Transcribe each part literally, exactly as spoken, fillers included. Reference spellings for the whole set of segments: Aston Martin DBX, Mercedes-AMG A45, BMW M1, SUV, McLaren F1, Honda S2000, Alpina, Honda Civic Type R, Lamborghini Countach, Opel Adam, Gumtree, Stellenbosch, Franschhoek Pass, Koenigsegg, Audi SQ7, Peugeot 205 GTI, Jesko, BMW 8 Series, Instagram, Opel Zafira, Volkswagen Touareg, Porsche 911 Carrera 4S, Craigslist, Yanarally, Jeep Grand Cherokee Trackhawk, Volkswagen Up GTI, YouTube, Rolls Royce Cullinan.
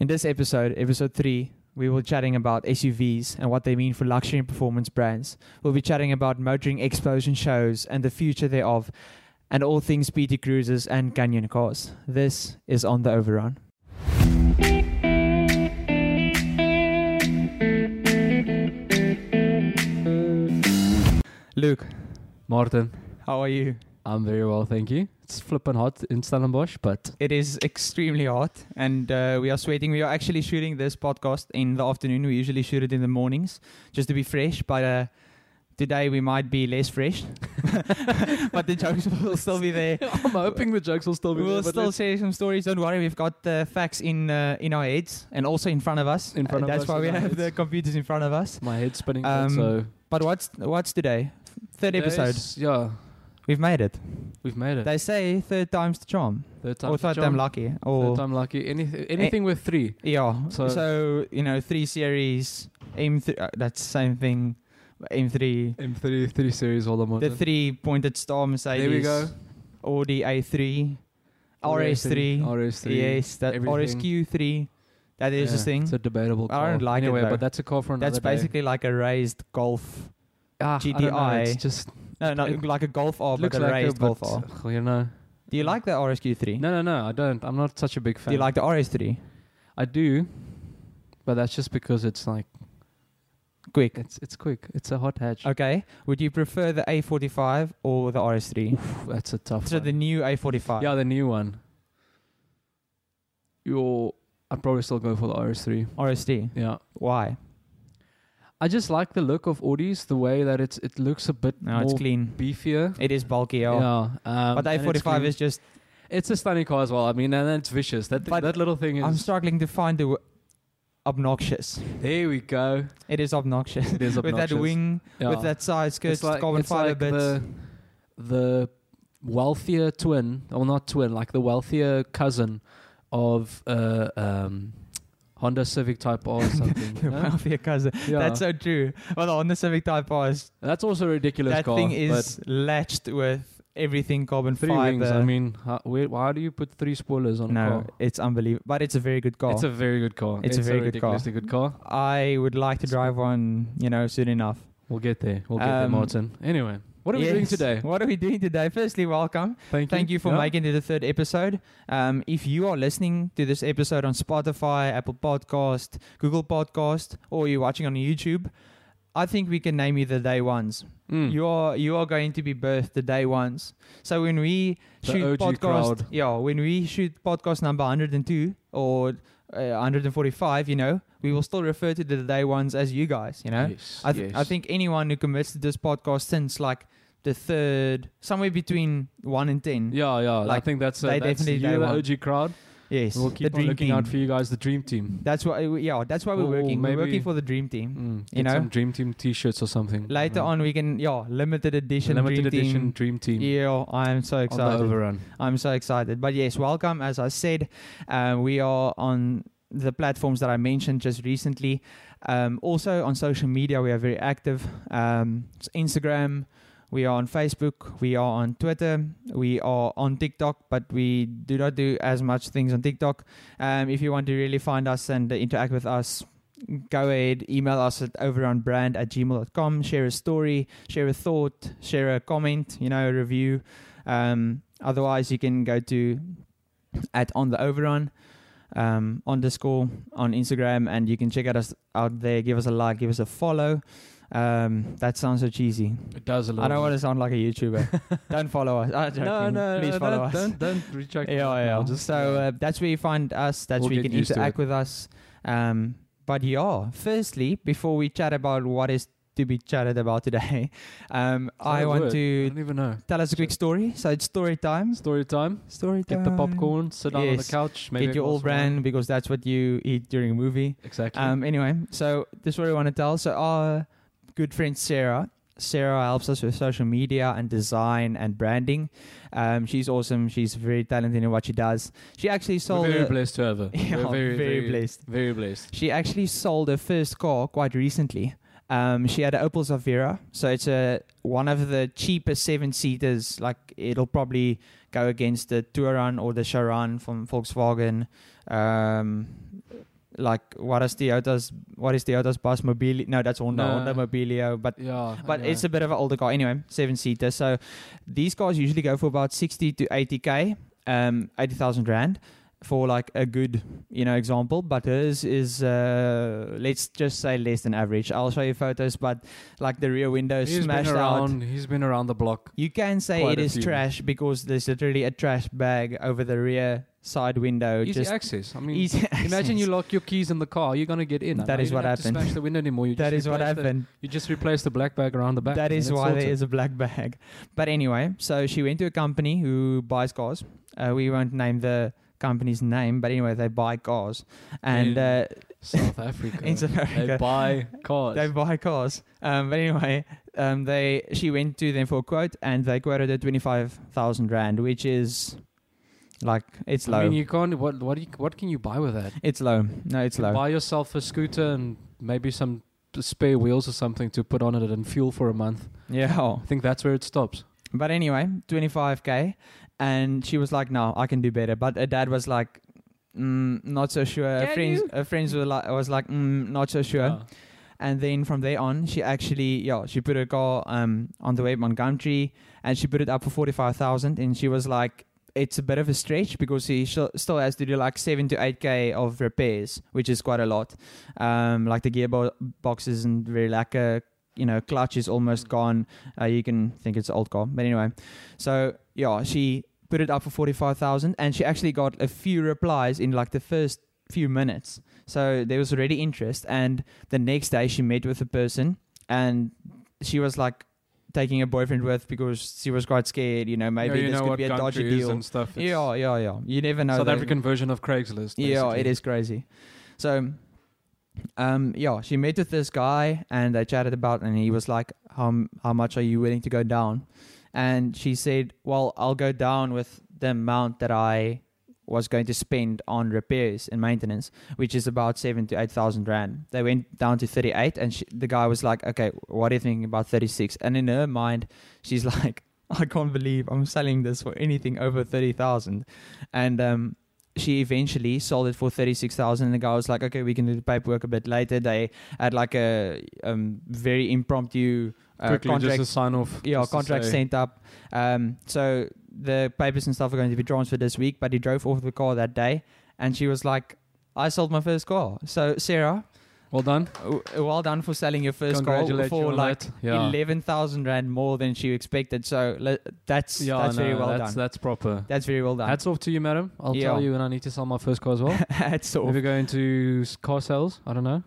In this episode, episode three, we will be chatting about S U Vs and what they mean for luxury and performance brands. We'll be chatting about motoring expos and shows and the future thereof, and all things speedy cruisers and canyon cars. This is On The Overrun. Luke. Martin. How are you? I'm very well, thank you. It's flipping hot in Stellenbosch, but... It is extremely hot, and uh, we are sweating. We are actually shooting this podcast in the afternoon. We usually shoot it in the mornings, just to be fresh, but uh, today we might be less fresh. But the jokes will still be there. I'm hoping the jokes will still be we'll there. We'll still share some stories. Don't worry, we've got the uh, facts in uh, in our heads, and also in front of us. In front uh, of that's us. That's why we have heads. The computers in front of us. My head's spinning, um, so... But what's, what's today? Third Today's, episode. Yeah. We've made it. We've made it. They say third time's the charm. Third time's or third the charm. time lucky. Or third time lucky. Anything, anything a- with three. Yeah. So, so, you know, three series, M three, uh, that's the same thing. M three. M three, three series, all the more. The three pointed star Mercedes. There we go. Audi A three. R S three. R S three. Yes, that R S Q three. That is yeah, the thing. It's a debatable car. I don't like anyway, it, though. But that's a car for another That's basically day. Like a raised Golf ah, G T I. I don't know, it's just... No, no, like a Golf R, but a like raised a, Golf R. You know. Do you like the R S Q three? No, no, no, I don't. I'm not such a big fan. Do you like the R S three? I do, but that's just because it's like... Quick. It's it's quick. It's a hot hatch. Okay. Would you prefer the A forty-five or the R S three? Oof, that's a tough so one. So the new A forty-five? Yeah, the new one. You'll, I'd probably still go for the R S three. R S three? Yeah. Why? I just like the look of Audis, the way that it's it looks a bit no, more it's clean. beefier. It is bulky, yeah. yeah. Um, but the A forty-five is just... It's a stunning car as well. I mean, and it's vicious. That th- that little thing is... I'm struggling to find the w- obnoxious. There we go. It is obnoxious. It is obnoxious. With that wing, yeah. with that side skirt, it's like, carbon it's fiber like bits. The, the wealthier twin, or not twin, like the wealthier cousin of... Uh, um, Honda Civic Type R or something. The no? wealthier cousin. Yeah. That's so true. Well, the Honda Civic Type R is... That's also a ridiculous that car. That thing is latched with everything carbon three fiber. Three wings. I mean, how, where, why do you put three spoilers on no, a car? No, it's unbelievable. But it's a very good car. It's a very good car. It's, it's a very a good car. It's a good car. I would like to drive one, you know, soon enough. We'll get there. We'll get um, there, Martin. Anyway, what are yes. we doing today? What are we doing today? Firstly, welcome. Thank you. Thank you for yeah. making it the third episode. Um, if you are listening to this episode on Spotify, Apple Podcast, Google Podcast, or you're watching on YouTube, I think we can name you the day ones. Mm. You are you are going to be birthed the day ones. So when we the shoot O G podcast, crowd. yeah, when we shoot podcast number one hundred two or one hundred forty-five, you know, we will still refer to the day ones as you guys, you know. Yes, I, th- yes. I think anyone who commits to this podcast since like the third, somewhere between one and ten. Yeah, yeah. Like I think that's, uh, they that's definitely you, the O G crowd. Yes. We'll keep on looking team. out for you guys, the dream team. That's why, yeah, that's why we're Ooh, working. We're working for the dream team. Mm, you know, some dream team t-shirts or something. Later yeah. on, we can, yeah, limited edition limited dream edition team. dream team. Yeah, I'm so excited. On The Overrun. I'm so excited. But yes, welcome. As I said, uh, we are on the platforms that I mentioned just recently. Um, also on social media, we are very active. Um, Instagram. We are on Facebook, we are on Twitter, we are on TikTok, but we do not do as much things on TikTok. Um, if you want to really find us and interact with us, go ahead, email us at overrunbrand at gmail dot com, share a story, share a thought, share a comment, you know, a review. Um, otherwise, you can go to at On The Overrun um, underscore on Instagram, and you can check out us out there, give us a like, give us a follow. Um, that sounds so cheesy. It does a lot. I don't want to sound like a YouTuber. Don't follow us. I'm joking. No, no, please no, follow don't, us. Don't, don't retract. Yeah, yeah. Just so uh, that's where you find us. That's we'll where you can interact with us. Um, but yeah, firstly, before we chat about what is to be chatted about today, um, I want word. to I don't even know. tell us a quick story. So it's story time. Story time. Story time. Get the popcorn. Sit down yes. on the couch. Maybe get your all brand because that's what you eat during a movie. Exactly. Um. Anyway, so this is what I want to tell. So our good friend Sarah. Sarah helps us with social media and design and branding. Um, she's awesome. She's very talented in what she does. She actually sold... We're very a, blessed to have her. Yeah, We're very, very, very blessed. Very blessed. She actually sold her first car quite recently. Um, she had an Opel Zafira. So it's a one of the cheapest seven-seaters. Like it'll probably go against the Touran or the Sharan from Volkswagen. Um, like what is Toyota's what is Toyota's bus Mobilio? No, that's Honda no. Honda Mobilio, but yeah, but okay. It's a bit of an older car anyway, seven seater. So these cars usually go for about sixty to eighty k, um, eighty thousand rand for like a good you know example. But hers is uh, let's just say less than average. I'll show you photos, but like the rear window he's smashed been around, out. He's been around the block. You can say it is few. trash because there's literally a trash bag over the rear side window. Easy just access. I mean, easy imagine access. You lock your keys in the car, you're going to get in. That know, is what happened. You don't have to smash the window anymore. You that is what happened. The, you just replace the black bag around the back. That is why there it. is a black bag. But anyway, so she went to a company who buys cars. Uh, we won't name the company's name, but anyway, they buy cars. And yeah. uh, South Africa. In South Africa. They buy cars. They buy cars. Um, but anyway, um, they she went to them for a quote, and they quoted her twenty-five thousand rand, which is... Like, it's low. I mean, you can't... What What? Do you, what can you buy with that? It's low. No, it's you low. Buy yourself a scooter and maybe some spare wheels or something to put on it and fuel for a month. Yeah. I think that's where it stops. But anyway, twenty-five K. And she was like, no, I can do better. But her dad was like, mm, not so sure. Her friends, her friends were like, was like, mm, not so sure. Yeah. And then from there on, she actually, yeah, she put her car um, on the web on Gumtree. And she put it up for forty-five thousand. And she was like... It's a bit of a stretch because he sh- still has to do like seven to eight k of repairs, which is quite a lot. Um, like the gearbox isn't very like a, you know, clutch is almost gone. Uh, you can think it's an old car, but anyway. So yeah, she put it up for forty five thousand, and she actually got a few replies in like the first few minutes. So there was already interest, and the next day she met with a person, and she was like. Taking a boyfriend with because she was quite scared, you know, maybe yeah, you this know could be a dodgy deal. And stuff. Yeah, yeah, yeah. You never know. South African version of Craigslist. Basically. Yeah, it is crazy. So, um, yeah, she met with this guy and they chatted about, and he was like, how, how much are you willing to go down? And she said, well, I'll go down with the amount that I was going to spend on repairs and maintenance, which is about seven to eight thousand rand. They went down to thirty-eight, and she, the guy was like, "Okay, what are you thinking about thirty-six?" And in her mind, she's like, "I can't believe I'm selling this for anything over thirty thousand." And um, she eventually sold it for thirty-six thousand. And the guy was like, "Okay, we can do the paperwork a bit later." They had like a um, very impromptu uh, quickly contract, just a sign off. Yeah, contract sent up. Um, so. The papers and stuff are going to be transferred this week, but he drove off the car that day, and she was like, I sold my first car. So, Sarah... Well done. W- well done for selling your first car for like yeah. eleven thousand rand more than she expected. So, le- that's yeah, that's no, very well that's, done. That's proper. That's very well done. Hats off to you, madam. I'll yeah. tell you when I need to sell my first car as well. Hats off. If you're going to car sales, I don't know.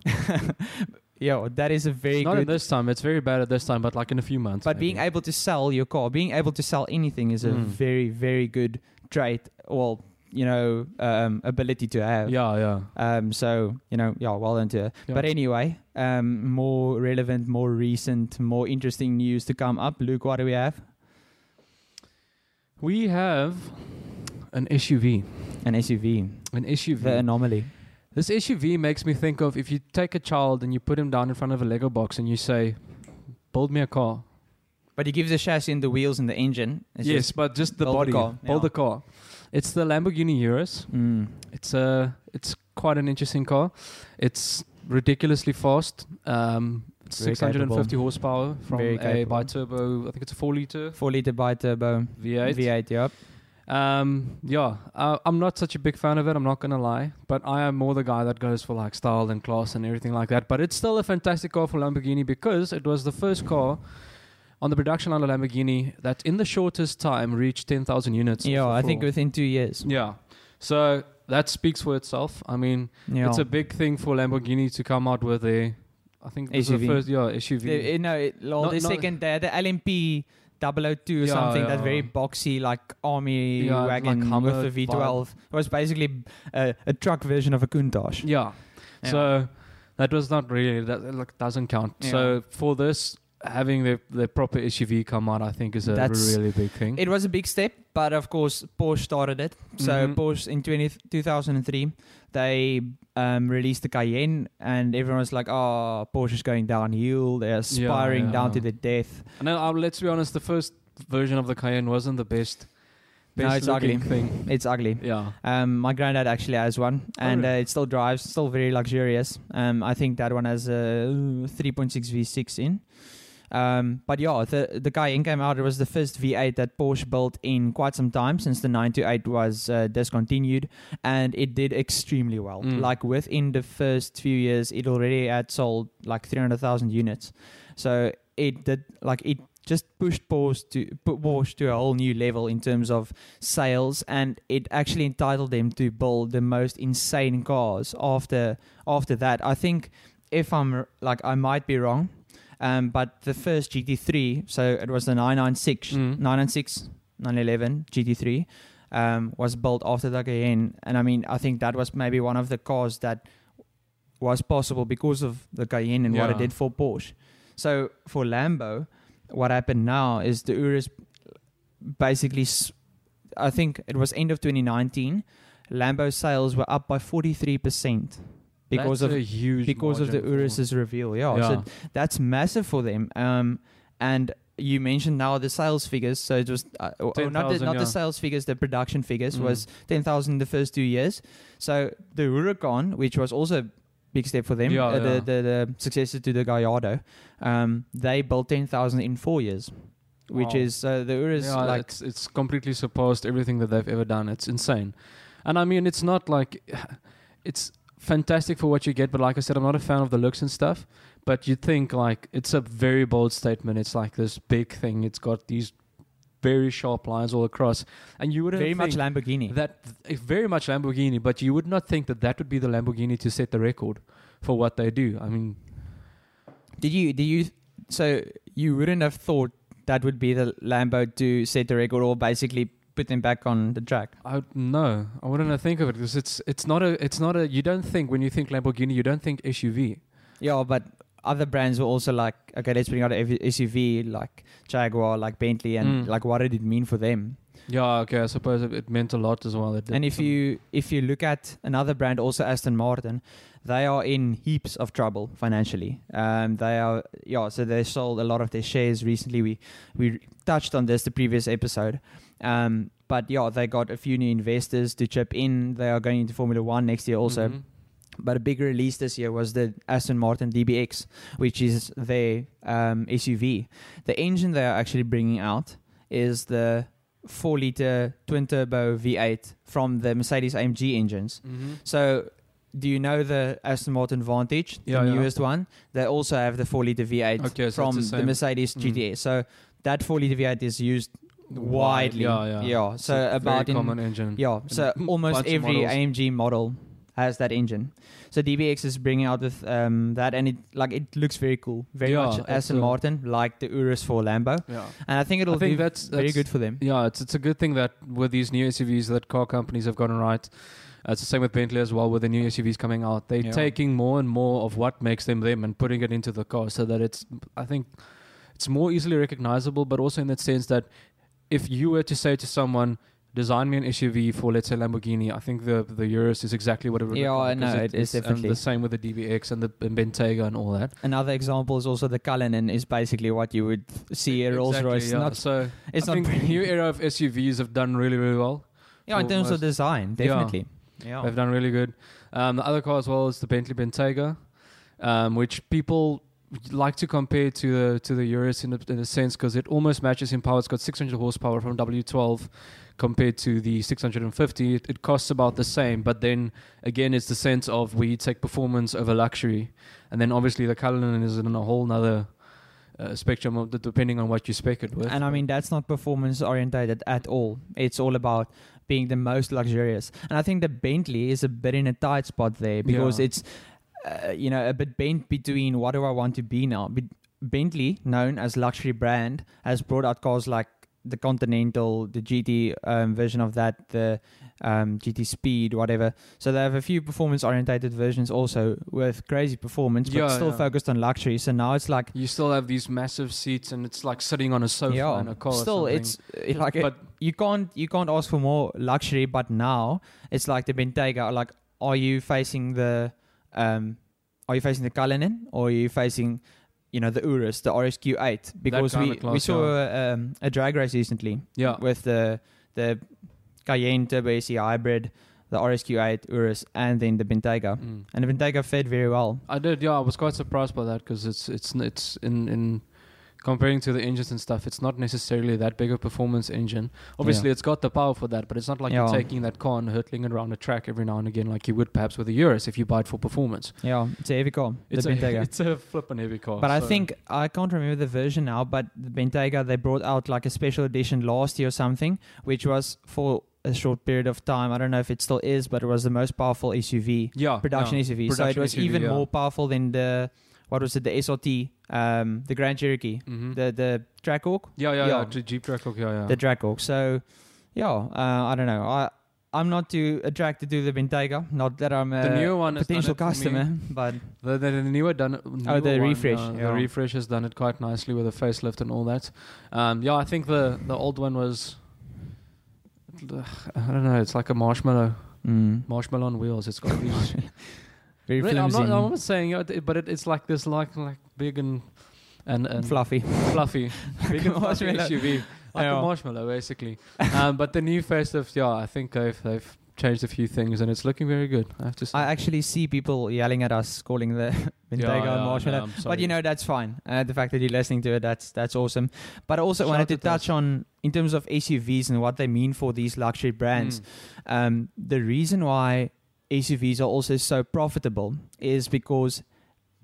Yeah, that is a very it's not good... Not at this time. It's very bad at this time, but like in a few months. But maybe. Being able to sell your car, being able to sell anything is mm. a very, very good trait or, you know, um, ability to have. Yeah, yeah. Um, so, you know, yeah, well done to her. Yeah. But anyway, um, more relevant, more recent, more interesting news to come up. Luke, what do we have? We have an S U V. An S U V. An S U V. The anomaly. This S U V makes me think of if you take a child and you put him down in front of a Lego box and you say, build me a car. But he gives the chassis and the wheels and the engine. It's yes, just but just the build body. The car. Build yeah. the car. It's the Lamborghini Urus. Mm. It's a, it's quite an interesting car. It's ridiculously fast. Um, it's Very six hundred fifty capable. horsepower from a bi-turbo, I think it's a four litre. four litre bi-turbo. V eight. V eight, yep. Um, yeah, uh, I'm not such a big fan of it, I'm not going to lie, but I am more the guy that goes for like style and class and everything like that, but it's still a fantastic car for Lamborghini because it was the first car on the production line of Lamborghini that in the shortest time reached ten thousand units. Yeah, I think within two years. Yeah, so that speaks for itself. I mean, yeah. It's a big thing for Lamborghini to come out with a, I think this is the first, yeah, S U V. The, no, it, well, not, the second, uh, the L M P... double oh two or yeah, something, yeah. That very boxy, like army yeah, wagon like with the V twelve. Vibe. It was basically a, a truck version of a Countach. Yeah. yeah. So that was not really, that like, doesn't count. Yeah. So for this, having the, the proper S U V come out, I think is a That's, really big thing. It was a big step, but of course, Porsche started it. So mm-hmm. Porsche in twenty, two thousand three, they um, released the Cayenne, and everyone was like, oh, Porsche is going downhill. They're aspiring yeah, yeah, down yeah. to the death. And then, uh, let's be honest, the first version of the Cayenne wasn't the best. best no, it's looking ugly. thing. It's ugly. Yeah. Um, my granddad actually has one, and oh, really? uh, it still drives. Still very luxurious. Um, I think that one has a three point six V six in. Um, but yeah, the the Cayenne came out. It was the first V eight that Porsche built in quite some time, since the nine two eight was uh, discontinued, and it did extremely well. Mm. Like within the first few years, it already had sold like three hundred thousand units. So it did like it just pushed Porsche to put Porsche to a whole new level in terms of sales, and it actually entitled them to build the most insane cars after after that. I think if I'm like I might be wrong. Um, but the first G T three, so it was the nine ninety-six, mm. nine ninety-six, nine eleven G T three, um, was built after the Cayenne. And I mean, I think that was maybe one of the cars that was possible because of the Cayenne and yeah. what it did for Porsche. So for Lambo, what happened now is the Urus basically, I think it was end of twenty nineteen, Lambo sales were up by forty-three percent. Because that's of a huge because of the Urus's reveal, yeah. yeah. So that's massive for them. Um, and you mentioned now the sales figures. So it was uh, ten, not, 000, the, not yeah. the sales figures, the production figures mm. was ten thousand the first two years. So the Huracan, which was also a big step for them, yeah, uh, the, yeah. the, the the successor to the Gallardo, um, they built ten thousand in four years, which wow. is uh, the Urus yeah, like it's, it's completely surpassed everything that they've ever done. It's insane, and I mean it's not like it's. Fantastic for what you get, but like I said, I'm not a fan of the looks and stuff, but you think like it's a very bold statement. It's like this big thing. It's got these very sharp lines all across, and you would very much Lamborghini that th- very much Lamborghini, but you would not think that that would be the Lamborghini to set the record for what they do. I mean, did you do you so you wouldn't have thought that would be the Lambo to set the record or basically put them back on the track? I no, I wouldn't think of it because it's it's not a it's not a you don't think when you think Lamborghini you don't think S U V. Yeah, but other brands were also like, okay, let's bring out an S U V like Jaguar, like Bentley, and mm. like what did it mean for them? Yeah, okay, I suppose it meant a lot as well. It and if you if you look at another brand, also Aston Martin, they are in heaps of trouble financially. Um, they are yeah, so they sold a lot of their shares recently. We we touched on this the previous episode. Um, but yeah, they got a few new investors to chip in. They are going into Formula One next year also. Mm-hmm. But a big release this year was the Aston Martin D B X, which is their um, S U V. The engine they are actually bringing out is the four-liter twin-turbo V eight from the Mercedes-A M G engines. Mm-hmm. So do you know the Aston Martin Vantage, yeah, the yeah. newest one? They also have the four-liter V eight okay, so from the, the Mercedes mm. G T A. So that four-liter V eight is used widely, yeah, yeah. yeah. So it's about very in, common engine, yeah. So almost every A M G model has that engine. So D B X is bringing out with um, that, and it like it looks very cool, very yeah, much Aston Martin, like the Urus for Lambo. Yeah. And I think it'll I think be that's, that's, very good for them. Yeah, it's it's a good thing that with these new S U Vs that car companies have gotten right. Uh, it's the same with Bentley as well. With the new S U Vs coming out, they're yeah. taking more and more of what makes them them and putting it into the car, so that it's I think it's more easily recognizable, but also in that sense that. If you were to say to someone, design me an S U V for, let's say, Lamborghini, I think the the Urus is exactly what it would be. Yeah, I know, it is definitely. And the same with the D B X and the and Bentayga and all that. Another example is also the Cullinan is basically what you would see a Rolls Royce. Exactly, yeah. Not, so it's I not think the new era of S U Vs have done really, really well. Yeah, in terms most. of design, definitely. Yeah. yeah, They've done really good. Um, the other car as well is the Bentley Bentayga, um, which people... like to compare to the to the Urus in a, in a sense because it almost matches in power. It's got six hundred horsepower from W twelve compared to the six hundred fifty. It, it costs about the same, but then again, it's the sense of we take performance over luxury, and then obviously the Cullinan is in a whole nother uh, spectrum of the, depending on what you spec it with. And I mean that's not performance orientated at all. It's all about being the most luxurious. And I think the Bentley is a bit in a tight spot there because yeah. it's. Uh, you know, a bit bent between what do I want to be now. But Bentley, known as luxury brand, has brought out cars like the Continental, the G T um, version of that, the um, G T Speed, whatever. So they have a few performance-orientated versions also with crazy performance, but yeah, still yeah. focused on luxury. So now it's like... You still have these massive seats and it's like sitting on a sofa yeah, in a car still, or something. It's like... But it, you can't you can't ask for more luxury, but now it's like the Bentayga. Like, are you facing the... Um, are you facing the Cullinan or are you facing, you know, the Urus, the R S Q eight? Because we, class, we saw yeah. a, um, a drag race recently yeah. with the the Cayenne Turbo S E Hybrid, the R S Q eight, Urus, and then the Bentayga. Mm. And the Bentayga fared very well. I did, yeah. I was quite surprised by that because it's it's it's in, in comparing to the engines and stuff, it's not necessarily that big a performance engine. Obviously, yeah. it's got the power for that, but it's not like yeah. you're taking that car and hurtling it around a track every now and again like you would perhaps with a Urus if you buy it for performance. Yeah, it's a heavy car. It's, the a, Bentayga. It's a flippin' heavy car. But so. I think, I can't remember the version now, but the Bentayga, they brought out like a special edition last year or something, which was for a short period of time. I don't know if it still is, but it was the most powerful S U V, yeah, production yeah. S U V. Production so it was S U V, even yeah. more powerful than the, what was it, the S R T, um, the Grand Cherokee, mm-hmm. the the Trackhawk. Yeah, yeah, yeah, yeah, the Jeep Trackhawk, yeah, yeah. The Trackhawk. So, yeah, uh, I don't know. I, I'm not too attracted to the Bentayga. Not that I'm a the new one potential customer, but the, the, the newer done. Newer oh, the one, refresh. Uh, yeah. The refresh has done it quite nicely with a facelift and all that. Um, yeah, I think the the old one was, I don't know. It's like a marshmallow, mm. marshmallow on wheels. It's got these. Very really, I'm not. I'm not saying, you know, it, but it, it's like this, like like big and and, and fluffy, fluffy, big and fluffy S U V, like a marshmallow basically. um, but the new facelift, yeah, I think they've they've changed a few things, and it's looking very good. I have to say. I actually see people yelling at us, calling the Bentayga yeah, yeah, marshmallow, yeah, but you know that's fine. Uh, the fact that you're listening to it, that's that's awesome. But I also Shout wanted to touch us. on in terms of S U Vs and what they mean for these luxury brands. Mm. Um, the reason why S U Vs are also so profitable is because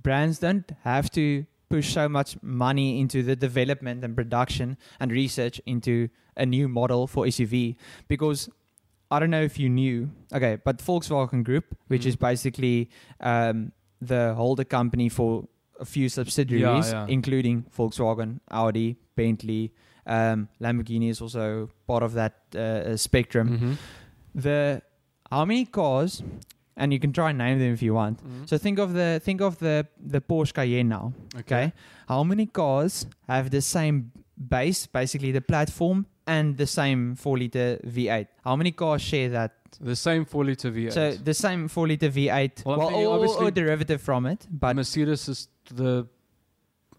brands don't have to push so much money into the development and production and research into a new model for S U V. Because I don't know if you knew, okay, but Volkswagen Group, which mm. is basically um, the holder company for a few subsidiaries, yeah, yeah. including Volkswagen, Audi, Bentley, um, Lamborghini is also part of that uh, spectrum. Mm-hmm. The How many cars, and you can try and name them if you want. Mm-hmm. So think of the think of the, the Porsche Cayenne now. Okay. okay. How many cars have the same base, basically the platform, and the same four-liter V eight? How many cars share that? The same four-liter V eight. So the same four-liter V eight, well, well or, obviously or derivative from it. But Mercedes is the...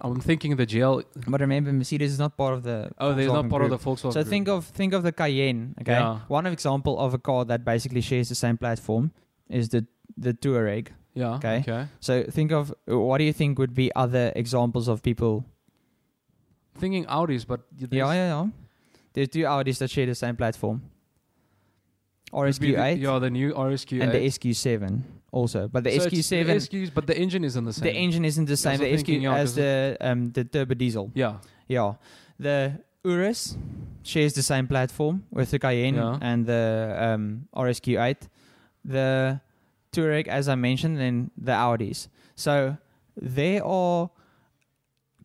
I'm thinking the G L, but remember Mercedes is not part of the oh, they're not part group. of the Volkswagen. So group. think of think of the Cayenne. Okay, yeah. One example of a car that basically shares the same platform is the the Touareg. Yeah. Okay. okay. So think of what do you think would be other examples of people? Thinking Audis, but yeah, yeah, yeah. There's two Audis that share the same platform. R S Q eight, the, yeah, the new R S Q eight, and the S Q seven also, but the so S Q seven, the S Qs, but the engine isn't the same. The engine isn't the same. The S Q yeah, as the um, the turbo diesel. Yeah, yeah. The Urus shares the same platform with the Cayenne yeah. and the um, R S Q eight, the Touareg, as I mentioned, and the Audis. So there are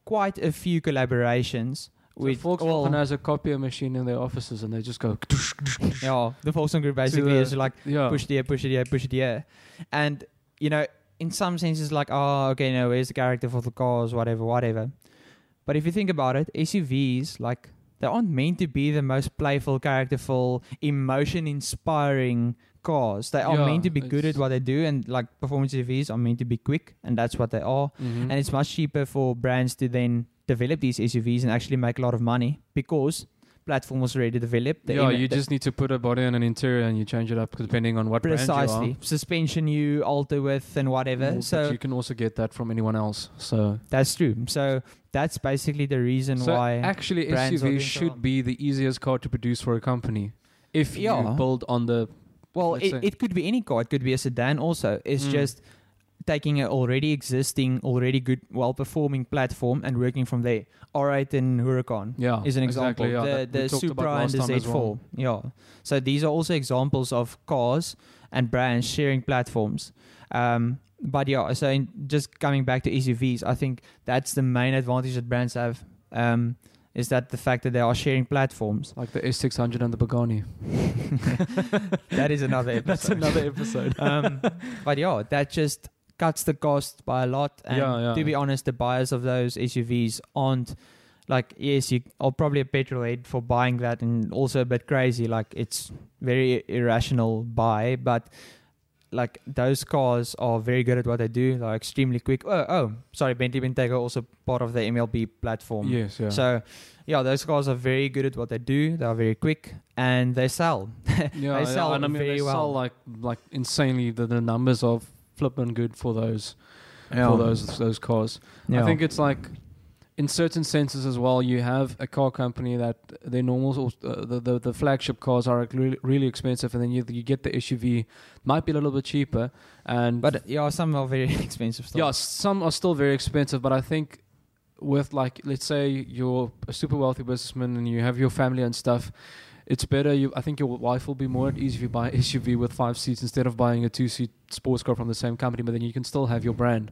quite a few collaborations. So Volkswagen has a copier machine in their offices and they just go... yeah, the Volkswagen Group basically is like, yeah. push it here, push it here, push it here. And, you know, in some senses like, oh, okay, no, where's the character for the cars, whatever, whatever. But if you think about it, S U Vs, like, they aren't meant to be the most playful, characterful, emotion-inspiring cars. They are yeah, meant to be good at what they do, and like performance S U Vs are meant to be quick, and that's what they are. Mm-hmm. And it's much cheaper for brands to then... develop these S U Vs and actually make a lot of money because platform was already developed. The yeah, you just need to put a body and an interior and you change it up depending on what Precisely. brand you are. Precisely. Suspension you alter with and whatever. Well, so you can also get that from anyone else. So that's true. So that's basically the reason so why actually S U Vs should be the easiest car to produce for a company if yeah. you build on the... Well, it, it could be any car. It could be a sedan also. It's mm. just... taking an already existing, already good, well-performing platform and working from there. R eight and Huracán yeah, is an example. Exactly, yeah, the the Supra and the Z four. Well. Yeah. So these are also examples of cars and brands sharing platforms. Um, but yeah, so in just coming back to S U Vs, I think that's the main advantage that brands have, um, is that the fact that they are sharing platforms. Like the S six hundred and the Pagani. That is another episode. That's another episode. um, but yeah, that just... cuts the cost by a lot, and yeah, yeah. to be honest, the buyers of those S U Vs aren't like, yes, you are probably a petrol head for buying that, and also a bit crazy, like it's very irrational buy, but like those cars are very good at what they do. They're extremely quick. Oh, oh, sorry, Bentley Bentayga also part of the M L B platform. Yes, yeah. So, yeah, those cars are very good at what they do. They are very quick and they sell. Yeah, they sell and I mean, very they well. Sell like like insanely. The, the numbers are flipping good for those yeah. for those those cars. Yeah. I think it's like, in certain senses as well, you have a car company that their normal, uh, the, the the flagship cars are really, really expensive, and then you you get the S U V, might be a little bit cheaper, and but yeah, some are very expensive still. Yeah, some are still very expensive, but I think with like let's say you're a super wealthy businessman and you have your family and stuff, it's better. You, I think your wife will be more at ease if you buy an S U V with five seats instead of buying a two seat sports car from the same company, but then you can still have your brand.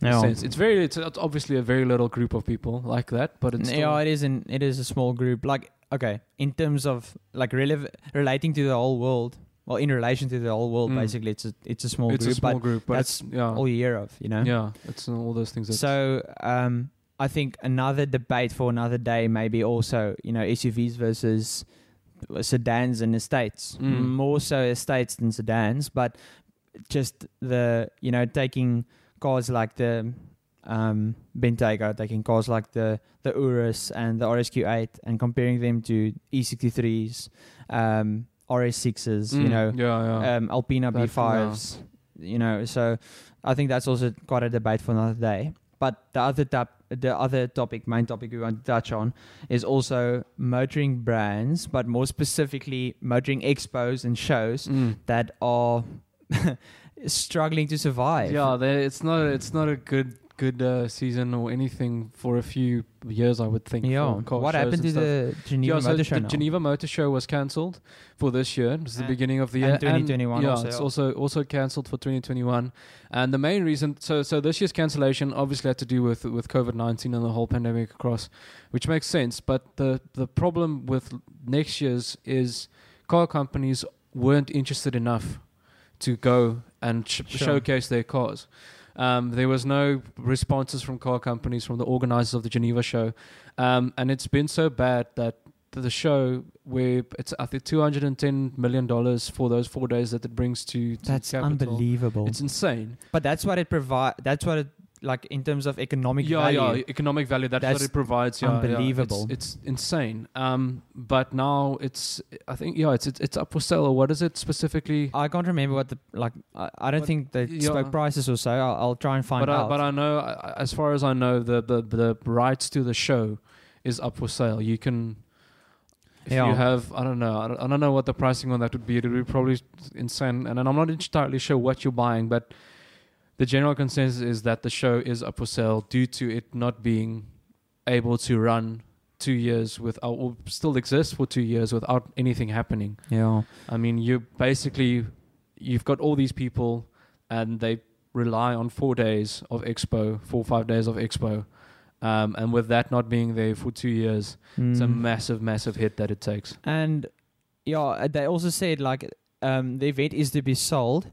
No. Sense. It's very. It's, it's obviously a very little group of people like that, but it's yeah, it is an it is a small group. Like okay, in terms of like relev- relating to the whole world, well, in relation to the whole world, mm. basically, it's a it's a small it's group. It's a small but group, but that's it's, yeah. all you hear of, you know. Yeah, it's all those things. That's so um, I think another debate for another day, maybe also you know S U Vs versus sedans and estates, mm. more so estates than sedans, but just the you know taking. Cars like the um, Bentayga, taking cars like the, the Urus and the R S Q eight and comparing them to E sixty-threes, um, R S sixes, mm, you know, yeah, yeah. Um, Alpina that B fives, thing, yeah. you know. So I think that's also quite a debate for another day. But the other tap, the other topic, main topic we want to touch on is also motoring brands, but more specifically motoring expos and shows mm. that are... struggling to survive. Yeah, it's not it's not a good good uh, season or anything for a few years, I would think. Yeah. What happened to stuff. the Geneva yeah, Motor so Show? The now? Geneva Motor Show was cancelled for this year. It was and the beginning of the year. And twenty twenty-one. And, yeah, also. It's also also cancelled for twenty twenty-one. And the main reason, so so this year's cancellation obviously had to do with with COVID nineteen and the whole pandemic across, which makes sense. But the the problem with next year's is car companies weren't interested enough to go and sh- sure. showcase their cars. Um, there was no responses from car companies, from the organizers of the Geneva show. Um, and it's been so bad that the show, where it's I think two hundred ten million dollars for those four days that it brings to, to that's capital. Unbelievable. It's insane. But that's what it provides. That's what it, like in terms of economic yeah, value. Yeah, yeah, economic value. That's, that's what it provides. Yeah, unbelievable. Yeah, it's, it's insane. Um, but now it's, I think, yeah, it's it's, it's up for sale. Or what is it specifically? I can't remember what the, like, I, I don't but, think they yeah. spoke prices or so. I'll, I'll try and find but out. I, but I know, as far as I know, the, the, the rights to the show is up for sale. You can... If yeah. you have, I don't know, I don't, I don't know what the pricing on that would be. It would be probably insane. And I'm not entirely sure what you're buying, but... The general consensus is that the show is up for sale due to it not being able to run two years without, or still exist for two years without anything happening. Yeah. I mean, you basically, you've got all these people and they rely on four days of expo, four or five days of expo. Um, and with that not being there for two years, mm. it's a massive, massive hit that it takes. And yeah, they also said like um, the event is to be sold.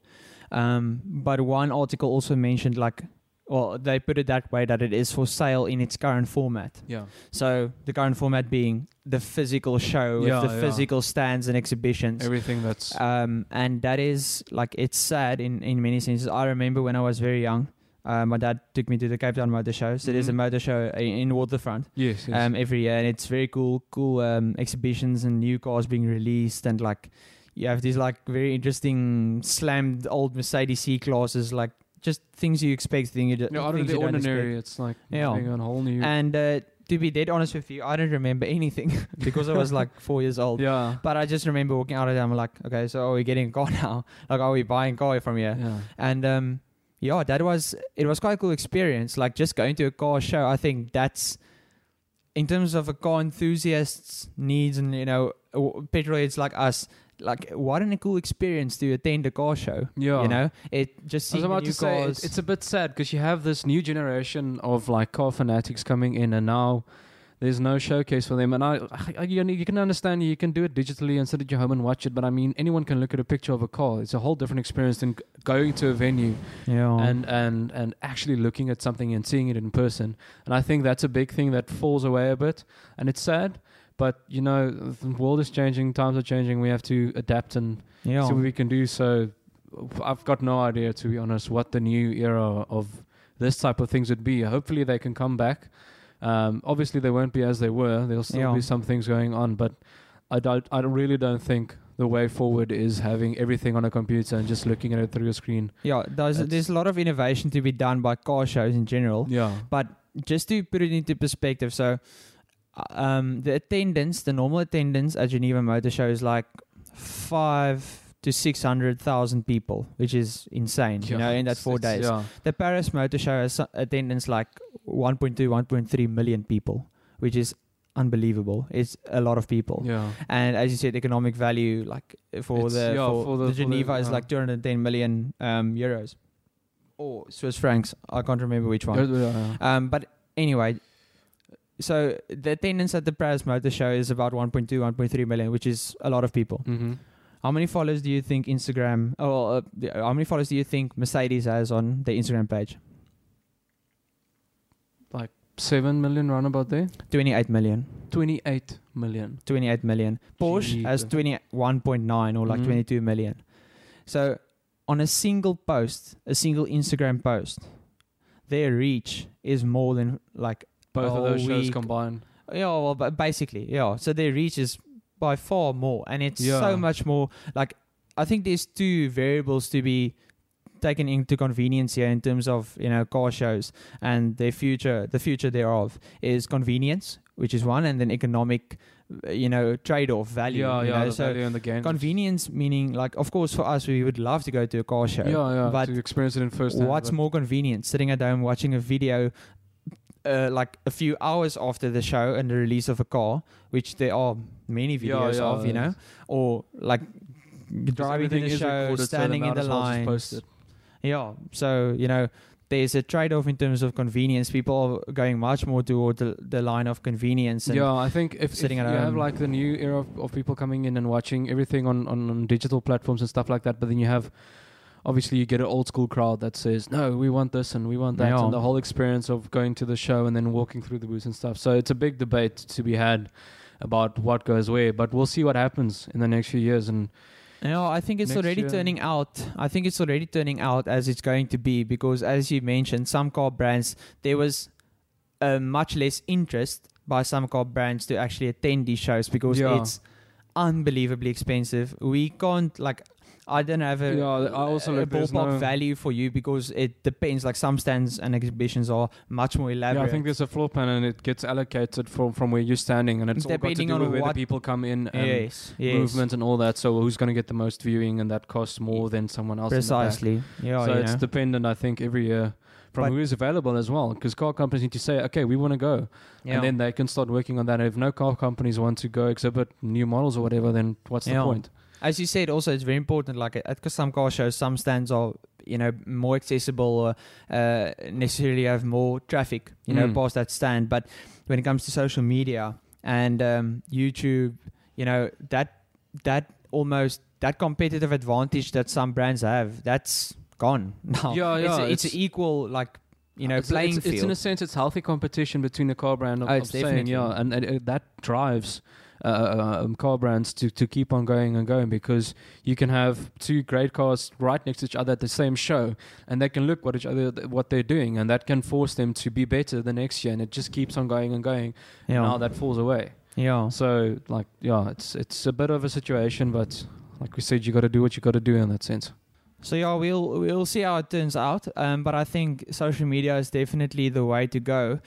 Um, but one article also mentioned like, well, they put it that way that it is for sale in its current format. Yeah. So the current format being the physical show with yeah, the yeah. physical stands and exhibitions. Everything that's... Um, and that is like, it's sad in, in many senses. I remember when I was very young, uh, my dad took me to the Cape Town Motor Show. So mm-hmm. there's a motor show in, in Waterfront yes, yes. Um, every year. And it's very cool, cool um, exhibitions and new cars being released and like... You have these like very interesting slammed old Mercedes C-classes, like just things you expect, things you, d- no, things you don't expect. No, out of the ordinary, it's like yeah. being on a whole new... And uh, to be dead honest with you, I don't remember anything because I was like four years old. Yeah. But I just remember walking out of there, I'm like, okay, so are we getting a car now? Like, are we buying a car from here? Yeah. And um, yeah, that was... It was quite a cool experience. Like just going to a car show, I think that's... In terms of a car enthusiast's needs and, you know, petrolheads like us... Like, what an cool experience to attend a car show. Yeah. You know, it just seems about new to say, cars. It's, it's a bit sad because you have this new generation of like car fanatics coming in, and now there's no showcase for them. And I, I you, you can understand you can do it digitally and sit at your home and watch it, but I mean, anyone can look at a picture of a car. It's a whole different experience than going to a venue yeah. and, and, and actually looking at something and seeing it in person. And I think that's a big thing that falls away a bit, and it's sad. But, you know, the world is changing, times are changing, we have to adapt and yeah. see what we can do. So I've got no idea, to be honest, what the new era of this type of things would be. Hopefully they can come back. Um, obviously they won't be as they were. There'll still yeah. be some things going on, but I don't, I really don't think the way forward is having everything on a computer and just looking at it through a screen. Yeah, there's, there's a lot of innovation to be done by car shows in general. Yeah. But just to put it into perspective, so um, the attendance, the normal attendance at Geneva Motor Show is like five to six hundred thousand people, which is insane, yeah. you know, in that four it's, days. Yeah. The Paris Motor Show has attendance like one point two, one point three million people, which is unbelievable. It's a lot of people. Yeah. And as you said, economic value, like for, the, yeah, for, for the, the Geneva for the, yeah. is like two hundred ten million um, euros or Swiss francs. I can't remember which one. Yeah. Um, but anyway, so the attendance at the Paris Motor Show is about one point two, one point three million, which is a lot of people. Mm-hmm. How many followers do you think Instagram... Oh, uh, how many followers do you think Mercedes has on their Instagram page? Like seven million, round about there? twenty-eight million. twenty-eight million. twenty-eight million. Porsche Jeez. has twenty-one point nine or like mm-hmm. twenty-two million. So on a single post, a single Instagram post, their reach is more than like... Both of those week. shows combined. Yeah, well, but basically, yeah. So their reach is... by far more, and it's yeah. so much more. Like, I think there's two variables to be taken into convenience here in terms of, you know, car shows and their future, the future thereof is convenience, which is one, and then economic, you know, trade-off value. Yeah, you yeah, know? So value in the game. Convenience meaning, like, of course, for us, we would love to go to a car show. Yeah, yeah, but to experience it in first hand. What's more convenient? Sitting at home watching a video Uh, like a few hours after the show and the release of a car, which there are many videos yeah, yeah, of, you know, or like driving to the show, standing so in the line. Yeah, so, you know, there's a trade-off in terms of convenience. People are going much more toward the, the line of convenience. And yeah, I think if, sitting if at you home. have like the new era of, of people coming in and watching everything on, on, on digital platforms and stuff like that, but then you have... Obviously, you get an old school crowd that says, no, we want this and we want that. Yeah. And the whole experience of going to the show and then walking through the booths and stuff. So it's a big debate to be had about what goes where. But we'll see what happens in the next few years. And you know, I think it's already year. turning out. I think it's already turning out as it's going to be. Because as you mentioned, some car brands, there was uh, much less interest by some car brands to actually attend these shows. Because yeah. it's unbelievably expensive. We can't... like. I don't have a, yeah, I also a ballpark no value for you because it depends. Like some stands and exhibitions are much more elaborate. Yeah, I think there's a floor plan and it gets allocated from, from where you're standing, and it's depending all got to do with where the people come in and yes, yes. movement and all that. So who's going to get the most viewing, and that costs more than someone else. Precisely. Yeah. So it's know. dependent, I think, every year from but who is available as well, because car companies need to say, okay, we want to go, yeah. and then they can start working on that. And if no car companies want to go exhibit new models or whatever, then what's yeah. the point? As you said, also, it's very important, like, at some car shows, some stands are, you know, more accessible or uh, necessarily have more traffic, you mm. know, past that stand. But when it comes to social media and um, YouTube, you know, that that almost, that competitive advantage that some brands have, that's gone now. Yeah, yeah. It's, it's, it's an equal, like, you know, it's playing it's, field. It's, in a sense, it's healthy competition between the car brand. Of, oh, it's of saying, yeah, and, and, and that drives... Uh, um, car brands to, to keep on going and going, because you can have two great cars right next to each other at the same show, and they can look what each other th- what they're doing, and that can force them to be better the next year, and it just keeps on going and going. Yeah. And now that falls away. Yeah. So like yeah, it's it's a bit of a situation, but like we said, you got to do what you got to do in that sense. So yeah, we'll we'll see how it turns out. Um, but I think social media is definitely the way to go.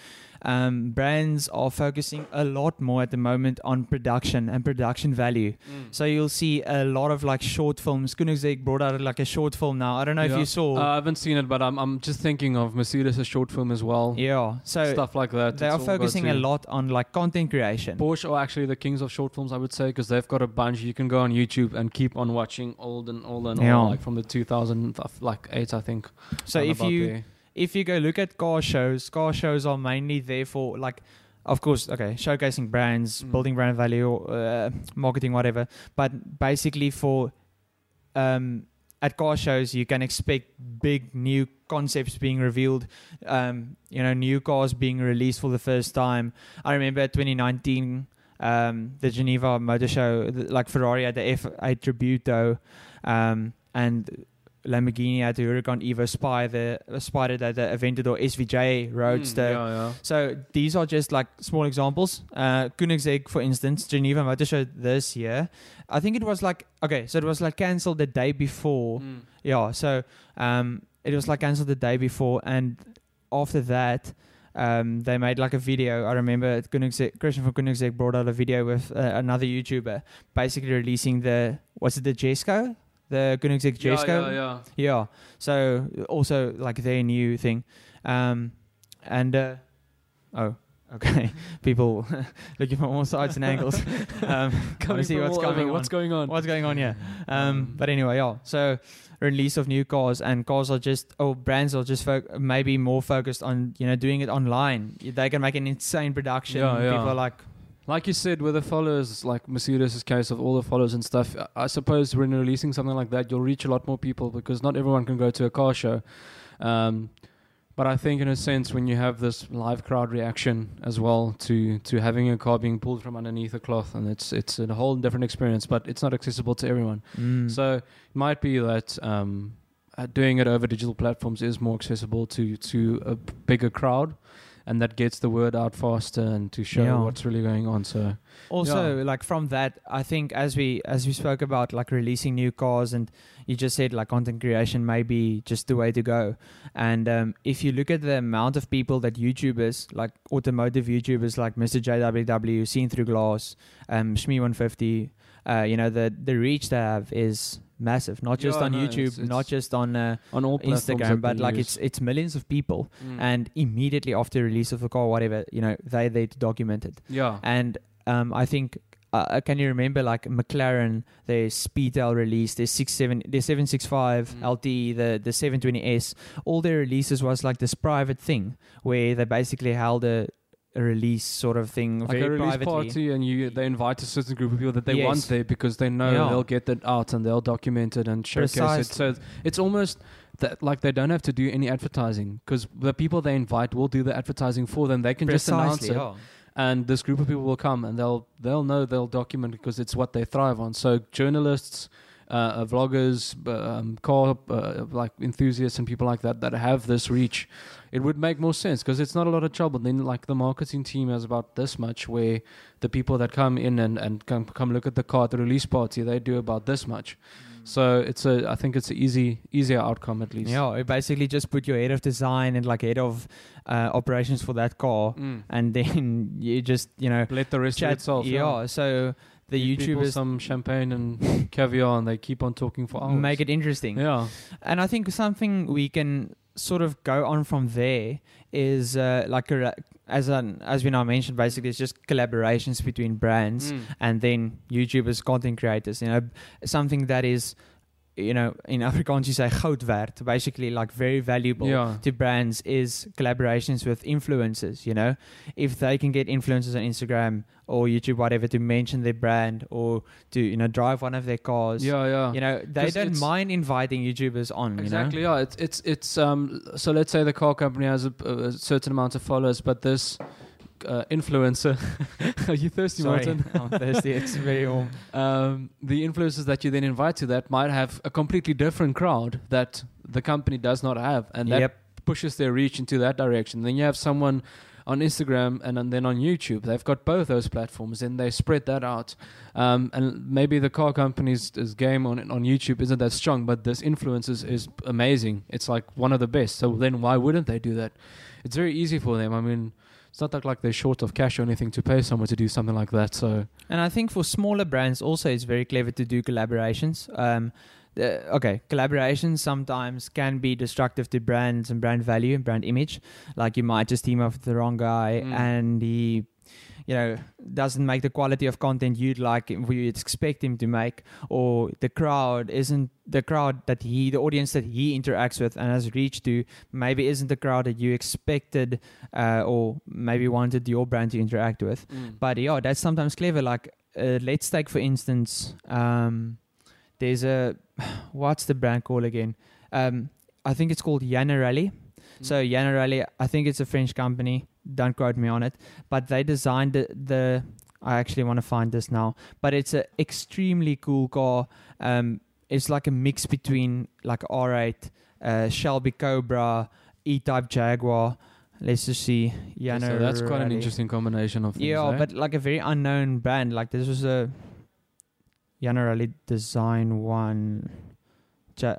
Um, brands are focusing a lot more at the moment on production and production value. Mm. So you'll see a lot of like short films. Koenigsegg brought out like a short film now. I don't know yeah. if you saw. Uh, I haven't seen it, but I'm I'm just thinking of Mercedes' short film as well. Yeah, so stuff like that. They it's are focusing a lot on like content creation. Porsche are actually the kings of short films, I would say, because they've got a bunch. You can go on YouTube and keep on watching old and old and yeah. old, like from the two thousand like eight, I think. So if you. There. If you go look at car shows, car shows are mainly there for, like, of course, okay, showcasing brands, mm. building brand value, uh, marketing, whatever. But basically for, um, at car shows, you can expect big new concepts being revealed, um, you know, new cars being released for the first time. I remember twenty nineteen, um, the Geneva Motor Show, the, like Ferrari had the F eight Tributo, um, and... Lamborghini had the Huracan Evo Spy, the Spider, the, the Aventador S V J, Roadster. Mm, yeah, yeah. So these are just like small examples. Uh, Koenigsegg, for instance, Geneva Motor Show this year. I think it was like, okay, so it was like cancelled the day before. Mm. Yeah, so um, it was like cancelled the day before. And after that, um, they made like a video. I remember Koenigsegg, Christian from Koenigsegg brought out a video with uh, another YouTuber basically releasing the, was it the Jesco? The Koenigsegg Jesco. Yeah, yeah, yeah. Yeah. So also like their new thing. Um, and, uh, oh, okay. People looking from all sides and angles. Um, to see what's coming over, on. What's going on? What's going on, yeah. Um, but anyway, yeah. So release of new cars, and cars are just, or brands are just fo- maybe more focused on, you know, doing it online. They can make an insane production. Yeah, yeah. People are like... Like you said, with the followers, like Mercedes' case of all the followers and stuff, I suppose when you're releasing something like that, you'll reach a lot more people because not everyone can go to a car show. Um, but I think in a sense, when you have this live crowd reaction as well to, to having a car being pulled from underneath a cloth, and it's it's a whole different experience, but it's not accessible to everyone. Mm. So it might be that um, doing it over digital platforms is more accessible to, to a bigger crowd. And that gets the word out faster and to show yeah. what's really going on. So also yeah. like from that, I think as we as we spoke about like releasing new cars, and you just said like content creation may be just the way to go. And um, if you look at the amount of people that YouTubers, like automotive YouTubers like Mister J W W, Seen Through Glass, um, Shmi one fifty, uh, you know, the, the reach they have is... massive, not just yeah, on no, YouTube, it's, it's not just on uh, on all Instagram, but like used. it's it's millions of people, mm. and immediately after release of the car, whatever, you know, they they document it. Yeah, and um, I think uh, can you remember like McLaren, their Speedtail release, their six seven, their seven sixty-five mm. L T E, the the seven twenty S, all their releases was like this private thing where they basically held a. A release sort of thing, like very a release privately. Party, and you they invite a certain group of people that they yes. want there because they know yeah. they'll get that out and they'll document it and showcase Precisely. It. So it's, it's almost that like they don't have to do any advertising because the people they invite will do the advertising for them. They can Precisely, just announce it, yeah. and this group of people will come and they'll they'll know they'll document because it's what they thrive on. So journalists, uh, uh, vloggers, um, car uh, like enthusiasts and people like that that have this reach. It would make more sense because it's not a lot of trouble. Then, like, the marketing team has about this much, where the people that come in and, and come, come look at the car at the release party, they do about this much. Mm. So it's a, I think it's an easy, easier outcome at least. Yeah, it basically just put your head of design and like head of uh, operations for that car, mm. and then you just, you know, let the rest chat, of itself. Yeah, yeah. So. The YouTubers some champagne and caviar, and they keep on talking for hours. Make it interesting. Yeah. And I think something we can sort of go on from there is uh, like a, as an as we now mentioned, basically it's just collaborations between brands mm. and then YouTubers, content creators. You know, something that is, you know, in Afrikaans you say goud werd, basically like very valuable yeah. to brands is collaborations with influencers, you know. If they can get influencers on Instagram or YouTube, whatever, to mention their brand or to, you know, drive one of their cars. Yeah, yeah. You know, they don't mind inviting YouTubers on, exactly, you know? Yeah. It's, it's, it's, um, so let's say the car company has a, a certain amount of followers, but this... Uh, influencer. Are you thirsty, Sorry, Martin? I'm thirsty. It's very warm. Um, the influencers that you then invite to that might have a completely different crowd that the company does not have, and that yep. pushes their reach into that direction. Then you have someone on Instagram and, and then on YouTube. They've got both those platforms, and they spread that out. Um, and maybe the car company's game on on YouTube isn't that strong, but this influencers is amazing. It's like one of the best. So then why wouldn't they do that? It's very easy for them. I mean... It's not that like they're short of cash or anything to pay someone to do something like that. So, and I think for smaller brands also, it's very clever to do collaborations. Um, the, okay, collaborations sometimes can be destructive to brands and brand value and brand image. Like you might just team up with the wrong guy mm. and he, you know, doesn't make the quality of content you'd like, you'd expect him to make, or the crowd isn't the crowd that he, the audience that he interacts with and has reached to, maybe isn't the crowd that you expected uh, or maybe wanted your brand to interact with. Mm. But yeah, that's sometimes clever. Like, uh, let's take, for instance, um, there's a, what's the brand called again? Um, I think it's called Yanarally. Mm. So Yanarally, I think it's a French company. Don't quote me on it, but they designed the, the I actually want to find this now, but it's an extremely cool car. Um, it's like a mix between like R eight, uh, Shelby Cobra, E-Type Jaguar. Let's just see. Yeah, so that's quite an interesting combination of things. Yeah, eh? But like a very unknown brand. Like this was a Yano Rally Design one. Ja-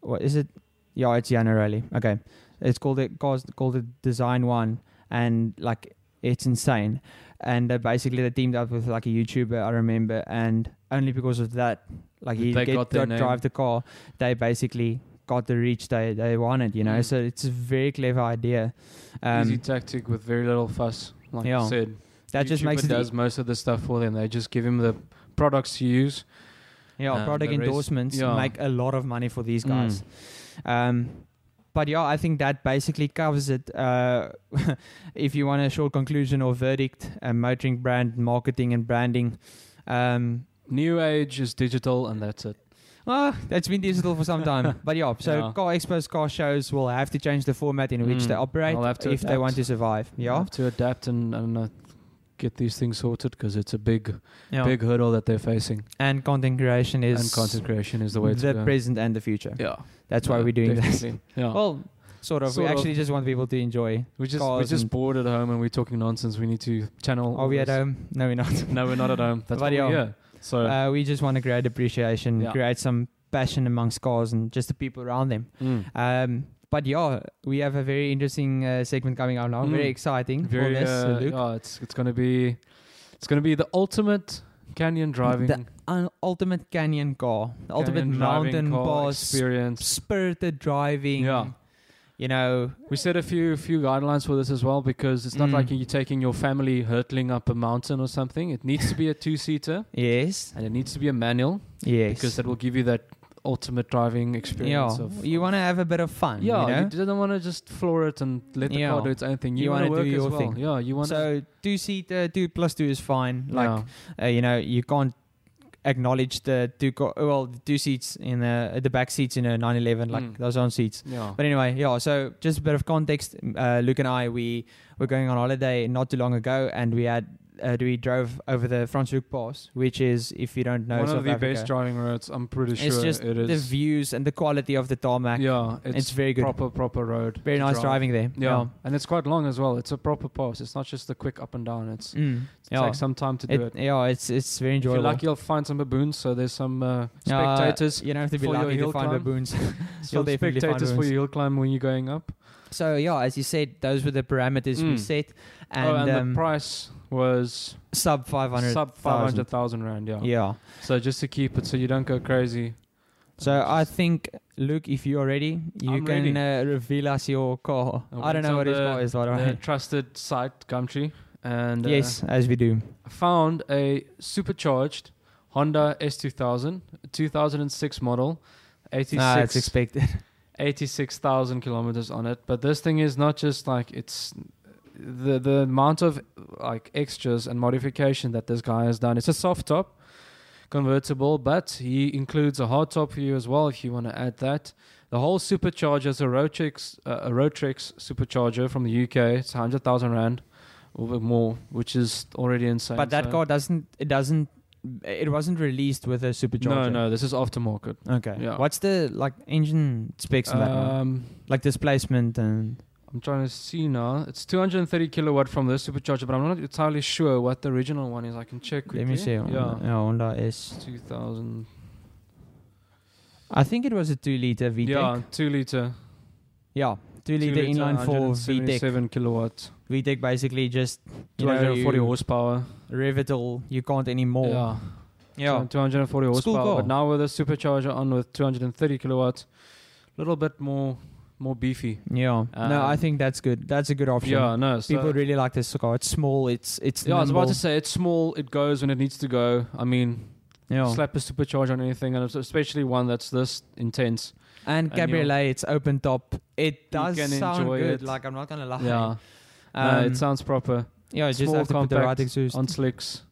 what is it? Yeah, it's Yano Rally. Okay, it's called it called it Design one, and like it's insane. And uh, basically, they teamed up with like a YouTuber, I remember, and only because of that, like he get, got to drive the car. They basically got the reach they they wanted, you know. Mm. So it's a very clever idea. Um, Easy tactic with very little fuss, like yeah. you said. That YouTuber just makes it does e- most of the stuff for them. They just give him the products to use. Yeah, um, product endorsements yeah. make a lot of money for these guys. Mm. Um, but yeah, I think that basically covers it. Uh, if you want a short conclusion or verdict, uh, motoring brand, marketing and branding. Um, New age is digital, and that's it. Well, that's been digital for some time. But yeah, so yeah. car expos, car shows will have to change the format in mm. which they operate if adapt. they want to survive. Yeah, have to adapt and, and uh, get these things sorted, because it's a big, yeah. big hurdle that they're facing. And content creation is and content creation is the way to the going. present and the future. Yeah, that's yeah, why we're doing definitely. this. Yeah. Well, sort of. Sort we actually of. just want people to enjoy. We just we're just bored at home and we're talking nonsense. We need to channel. Are we this. at home? No, we're not. No, we're not at home. That's why we're here. So uh, we just want to create appreciation, yeah. create some passion amongst cars and just the people around them. Mm. Um, but yeah, we have a very interesting uh, segment coming out now. Mm. Very exciting. Very. This, uh, Luke. Yeah, it's it's gonna be, it's gonna be the ultimate canyon driving, the un- ultimate canyon car, the canyon ultimate mountain pass experience, spirited driving. Yeah. You know, we set a few few guidelines for this as well, because it's not mm. like you're taking your family hurtling up a mountain or something. It needs to be a two-seater. Yes. And it needs to be a manual. Yes. Because that will give you that ultimate driving experience. Yeah. Of, you want to have a bit of fun. Yeah. You, know? you don't want to just floor it and let the yeah. car do its own thing. You, you want to do your well. thing. Yeah. You want so two-seater, two plus two is fine. Like, yeah. uh, you know, you can't acknowledge the two co- well the two seats in the the back seats in a nine eleven, like mm. those own seats. Yeah. But anyway, yeah. So just a bit of context. Uh, Luke and I we were going on holiday not too long ago, and we had uh, we drove over the Franschhoek Pass, which is, if you don't know, one South of the Africa. best driving roads. I'm pretty sure it's just it is. The views and the quality of the tarmac. Yeah, it's, it's very good. Proper proper road. Very nice drive. driving there. Yeah. yeah, and it's quite long as well. It's a proper pass. It's not just a quick up and down. It's mm. It yeah. takes some time to do it, it. Yeah, it's it's very enjoyable. If you're lucky, you'll find some baboons. So there's some uh, spectators. Uh, you don't have to be lucky to find climb. baboons. You'll definitely find baboons for your hill climb when you're going up. So yeah, as you said, those were the parameters mm. we set. And, oh, and um, the price was sub five hundred sub five hundred thousand rand. Yeah. Yeah. So just to keep it, so you don't go crazy. So I think, Luke, if you're ready, you I'm can ready. Uh, reveal us your car. I, I don't know what his car is. I don't know. Trusted site Gumtree. And, uh, yes, as we do. I found a supercharged Honda S two thousand, two thousand six model, eighty-six, nah, expected. eighty-six thousand kilometers on it. But this thing is not just like it's the the amount of like extras and modification that this guy has done. It's a soft top convertible, but he includes a hard top for you as well if you want to add that. The whole supercharger is a Roadtrix, uh, a Roadtrix supercharger from the U K. It's one hundred thousand rand. Or bit more, which is already insane. But that so car doesn't, it doesn't, it wasn't released with a supercharger. No, no, this is aftermarket. Okay. Yeah. What's the like engine specs in that um, one? Like displacement and. I'm trying to see now. It's two hundred thirty kilowatt from the supercharger, but I'm not entirely sure what the original one is. I can check quickly. Let me see. Yeah. Yeah, Honda S two thousand. I think it was a two liter V TEC. Yeah, two liter. Yeah. two liter inline four V TEC. seven kilowatt. V TEC basically just two hundred forty know, horsepower. Revital, you can't anymore. Yeah. Yeah. two hundred forty it's horsepower. Cool, but now with a supercharger on with two hundred thirty kilowatt, a little bit more more beefy. Yeah. Um, no, I think that's good. That's a good option. Yeah, no. So people really like this car. It's small. It's it's. Yeah, nimble. I was about to say it's small. It goes when it needs to go. I mean, yeah. slap a supercharger on anything, and especially one that's this intense. And cabriolet, it's open top. It does sound good. It. Like, I'm not going to lie. Yeah. Um, no, it sounds proper. Yeah, it's just have to put the right exhaust. On slicks.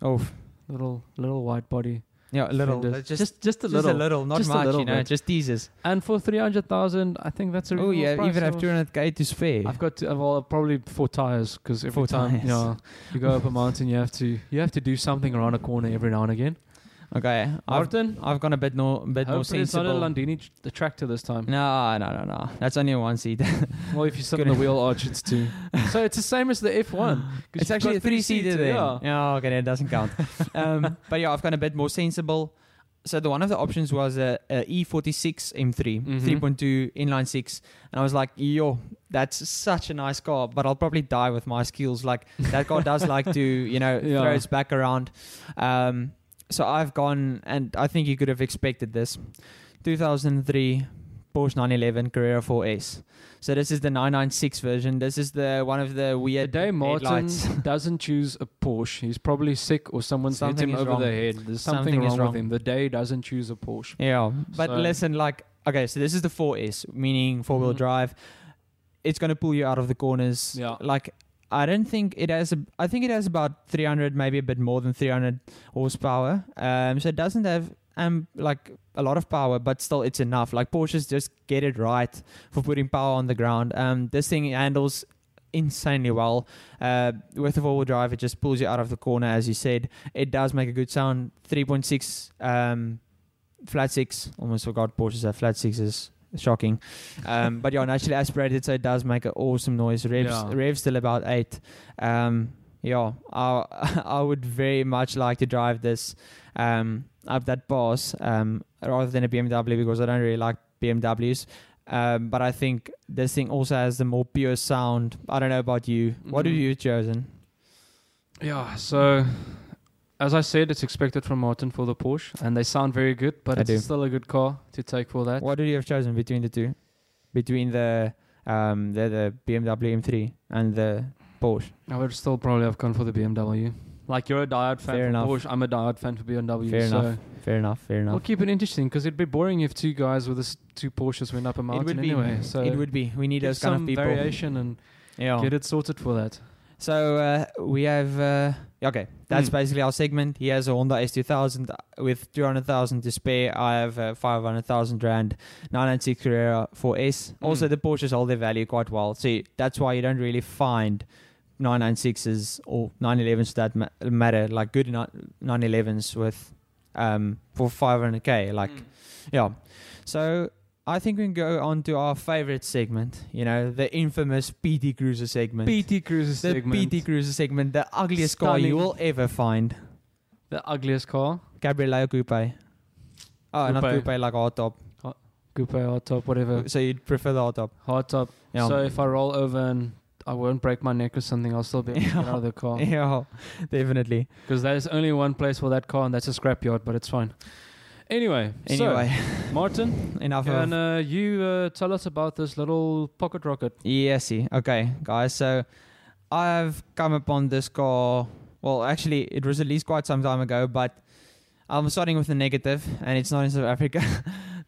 Oh. Little little white body. Yeah, a little. Just, just, just a little. Just a little, not just much, little you know, bit. Just teasers. And for three hundred thousand, I think that's a really oh, yeah, price. Even have two hundred thousand to spare. I've got, to, well, probably four tires, because every four time tires. You, know, you go up a mountain, you have to you have to do something around a corner every now and again. Okay, Morten? I've, I've gone a bit no, bit more sensible. It's not a Landini tr- tractor this time. No, no, no, no. That's only a one seat. Well, if you sit in the wheel arch, it's two. So it's the same as the F one. It's actually a three seater then. Yeah. Oh, okay, that doesn't count. um, but yeah, I've gone a bit more sensible. So the one of the options was a, a E forty-six M three, mm-hmm. three point two inline six, and I was like, yo, that's such a nice car, but I'll probably die with my skills. Like that car does like to, you know, yeah. throw its back around. Um, so I've gone, and I think you could have expected this. two thousand three Porsche nine eleven Carrera four S. So this is the nine ninety-six version. This is the one of the weird the day Martin headlights. Doesn't choose a Porsche, he's probably sick or someone's something hit him over wrong. The head. There's something, something wrong, wrong with him. The day doesn't choose a Porsche. Yeah, but so. Listen, like, okay, so this is the four S, meaning four-wheel mm-hmm. drive. It's going to pull you out of the corners. Yeah. Like, I don't think it has, a, I think it has about three hundred, maybe a bit more than three hundred horsepower. Um, so it doesn't have... Um, like a lot of power, but still it's enough. Like Porsches just get it right for putting power on the ground. Um, this thing handles insanely well. Uh, with the four-wheel drive, it just pulls you out of the corner, as you said. It does make a good sound. three point six um, flat six. Almost forgot Porsches have flat sixes. Shocking. Um, but yeah, naturally aspirated, so it does make an awesome noise. Revs, yeah. revs till about eight. Um, yeah, I I would very much like to drive this. Um, Of that boss um, rather than a B M W, because I don't really like B M Ws. Um, but I think this thing also has the more pure sound. I don't know about you. Mm-hmm. What have you chosen? Yeah, so as I said, it's expected from Martin for the Porsche, and they sound very good, but I it's do. still a good car to take for that. What did you have chosen between the two? Between the um, the, the B M W M three and the Porsche? I would still probably have gone for the B M W. Like, you're a diehard fan fair for enough. Porsche, I'm a diehard fan for B M W. Fair so enough, fair enough, fair enough. We'll keep it interesting, because it'd be boring if two guys with this, two Porsches went up a mountain it would be, anyway. So it would be. We need those kind of people. Some variation and yeah. get it sorted for that. So uh, we have... Uh, okay, that's mm. basically our segment. He has a Honda S two thousand with two hundred thousand to spare. I have a five hundred thousand Rand nine ninety-six Carrera four S. Mm. Also, the Porsches hold their value quite well. So that's why you don't really find... nine ninety-sixes or nine elevens for that ma- matter, like good nine elevens with um, for five hundred K, like mm. yeah. So I think we can go on to our favorite segment, you know, the infamous P T Cruiser segment. P T Cruiser the segment. The P T Cruiser segment, the ugliest Stunning. car you will ever find. The ugliest car? Cabriolet or Coupe? Oh, coupe. Not Coupe, like hardtop. Hot, coupe, hardtop, whatever. So you'd prefer the hardtop? Hardtop. Yeah. So if I roll over and I won't break my neck or something, I'll still be able to get out of the car. Yeah, definitely. Because there's only one place for that car, and that's a scrapyard, but it's fine. Anyway, anyway. So, Martin, enough can of uh, you uh, tell us about this little pocket rocket? Yesy. Okay, guys, so I've come upon this car. Well, actually, it was released quite some time ago, but I'm starting with the negative, and it's not in South Africa.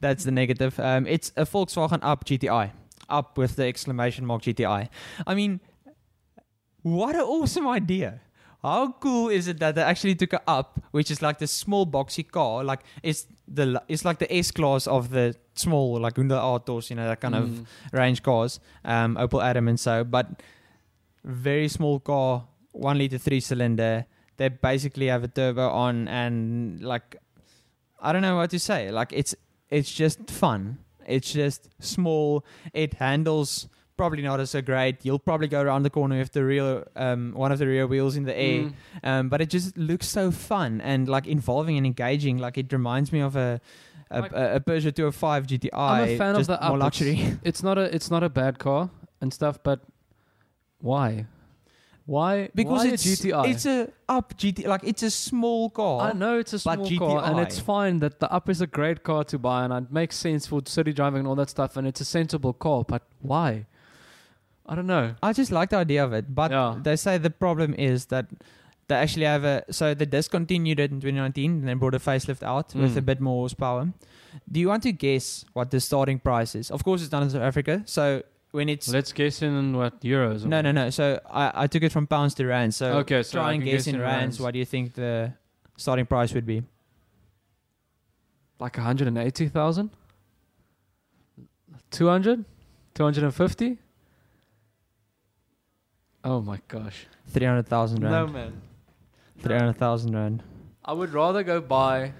That's the negative. Um, it's a Volkswagen Up G T I. Up with the exclamation mark G T I. I mean, what an awesome idea. How cool is it that they actually took a Up, which is like the small boxy car, like it's the it's like the S-class of the small, like Honda Autos, you know, that kind mm. of range cars, um, Opel Adam and so, but very small car, one litre three cylinder. They basically have a turbo on, and like, I don't know what to say. Like, it's it's just fun. It's just small. It handles probably not as so great. You'll probably go around the corner with the rear, um, one of the rear wheels in the air. Mm. Um, but it just looks so fun and like involving and engaging. Like, it reminds me of a a, like, a Peugeot two oh five G T I. I'm a fan just of the more up. luxury. It's, it's not a it's not a bad car and stuff, but why? Why? Because why it's a G T I. It's a Up G T I. Like, it's a small car. I know it's a small car, and it's fine that the Up is a great car to buy, and it makes sense for city driving and all that stuff, and it's a sensible car. But why? I don't know. I just like the idea of it, but yeah. they say the problem is that they actually have a. So they discontinued it in twenty nineteen, and then brought a facelift out mm. with a bit more horsepower. Do you want to guess what the starting price is? Of course, it's done in South Africa, so. When it's Let's guess in what euros? Or no, no, no. So I, I took it from pounds to rands. So, okay, so try I and guess, guess in rands. rands. What do you think the starting price would be? Like one hundred eighty thousand? two hundred? two hundred fifty? Oh my gosh. three hundred thousand rand. No, man. three hundred thousand rand. I would rather go buy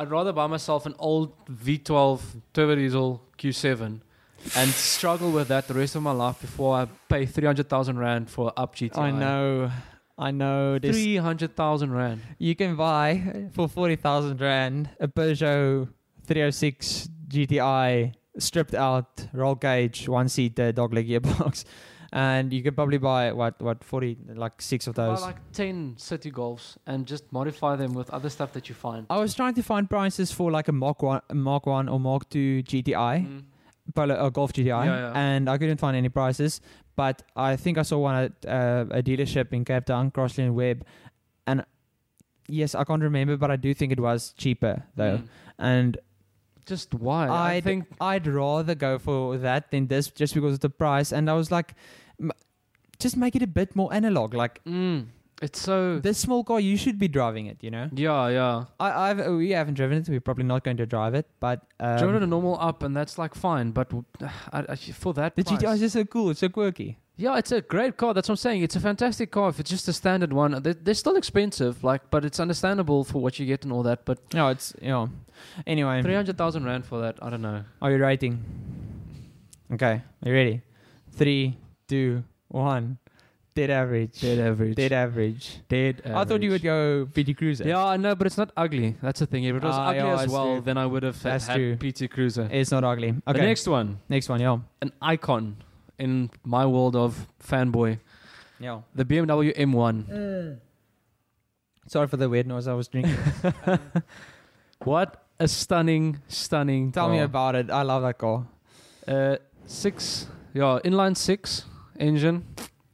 I'd rather buy myself an old V twelve turbo diesel Q seven and struggle with that the rest of my life before I pay three hundred thousand rand for Up G T I. I know. I know. three hundred thousand rand. You can buy for forty thousand rand a Peugeot three oh six G T I stripped out, roll cage, one seater, dog leg gearbox. And you could probably buy, what, what forty, like six of those. Buy like ten city Golfs and just modify them with other stuff that you find. I was trying to find prices for like a Mark one, a Mark one or Mark two G T I, mm. Polo, or Golf G T I, yeah, yeah. and I couldn't find any prices. But I think I saw one at uh, a dealership in Cape Town, Crossland Web. And yes, I can't remember, but I do think it was cheaper though. Mm. And... just why? I'd, I think I'd rather go for that than this just because of the price. And I was like, m- just make it a bit more analog. Like, mm, it's so this small car, you should be driving it, you know? Yeah, yeah. I, I've we haven't driven it. We're probably not going to drive it, but um, driven a normal Up, and that's like fine. But I, I, for that, the G T I is just so cool. It's so quirky. Yeah, it's a great car. That's what I'm saying. It's a fantastic car. If it's just a standard one, they're, they're still expensive, like, but it's understandable for what you get and all that. But no, it's yeah. You know, anyway, three hundred thousand rand for that. I don't know. Are you rating? Okay, are you ready? Three, two, one. Dead average. Dead average. Dead average. Dead average. I thought you would go P T Cruiser. Yeah, I know, but it's not ugly. That's the thing. If it was uh, ugly yeah, as well, true. Then I would have that's had true. P T Cruiser. It's not ugly. Okay. The next one. Next one. Yeah. An icon. In my world of fanboy, yeah, the B M W M one. Uh. Sorry for the weird noise I was drinking. What a stunning, stunning Tell car. Me about it. I love that car. Uh, six, yeah, inline six engine.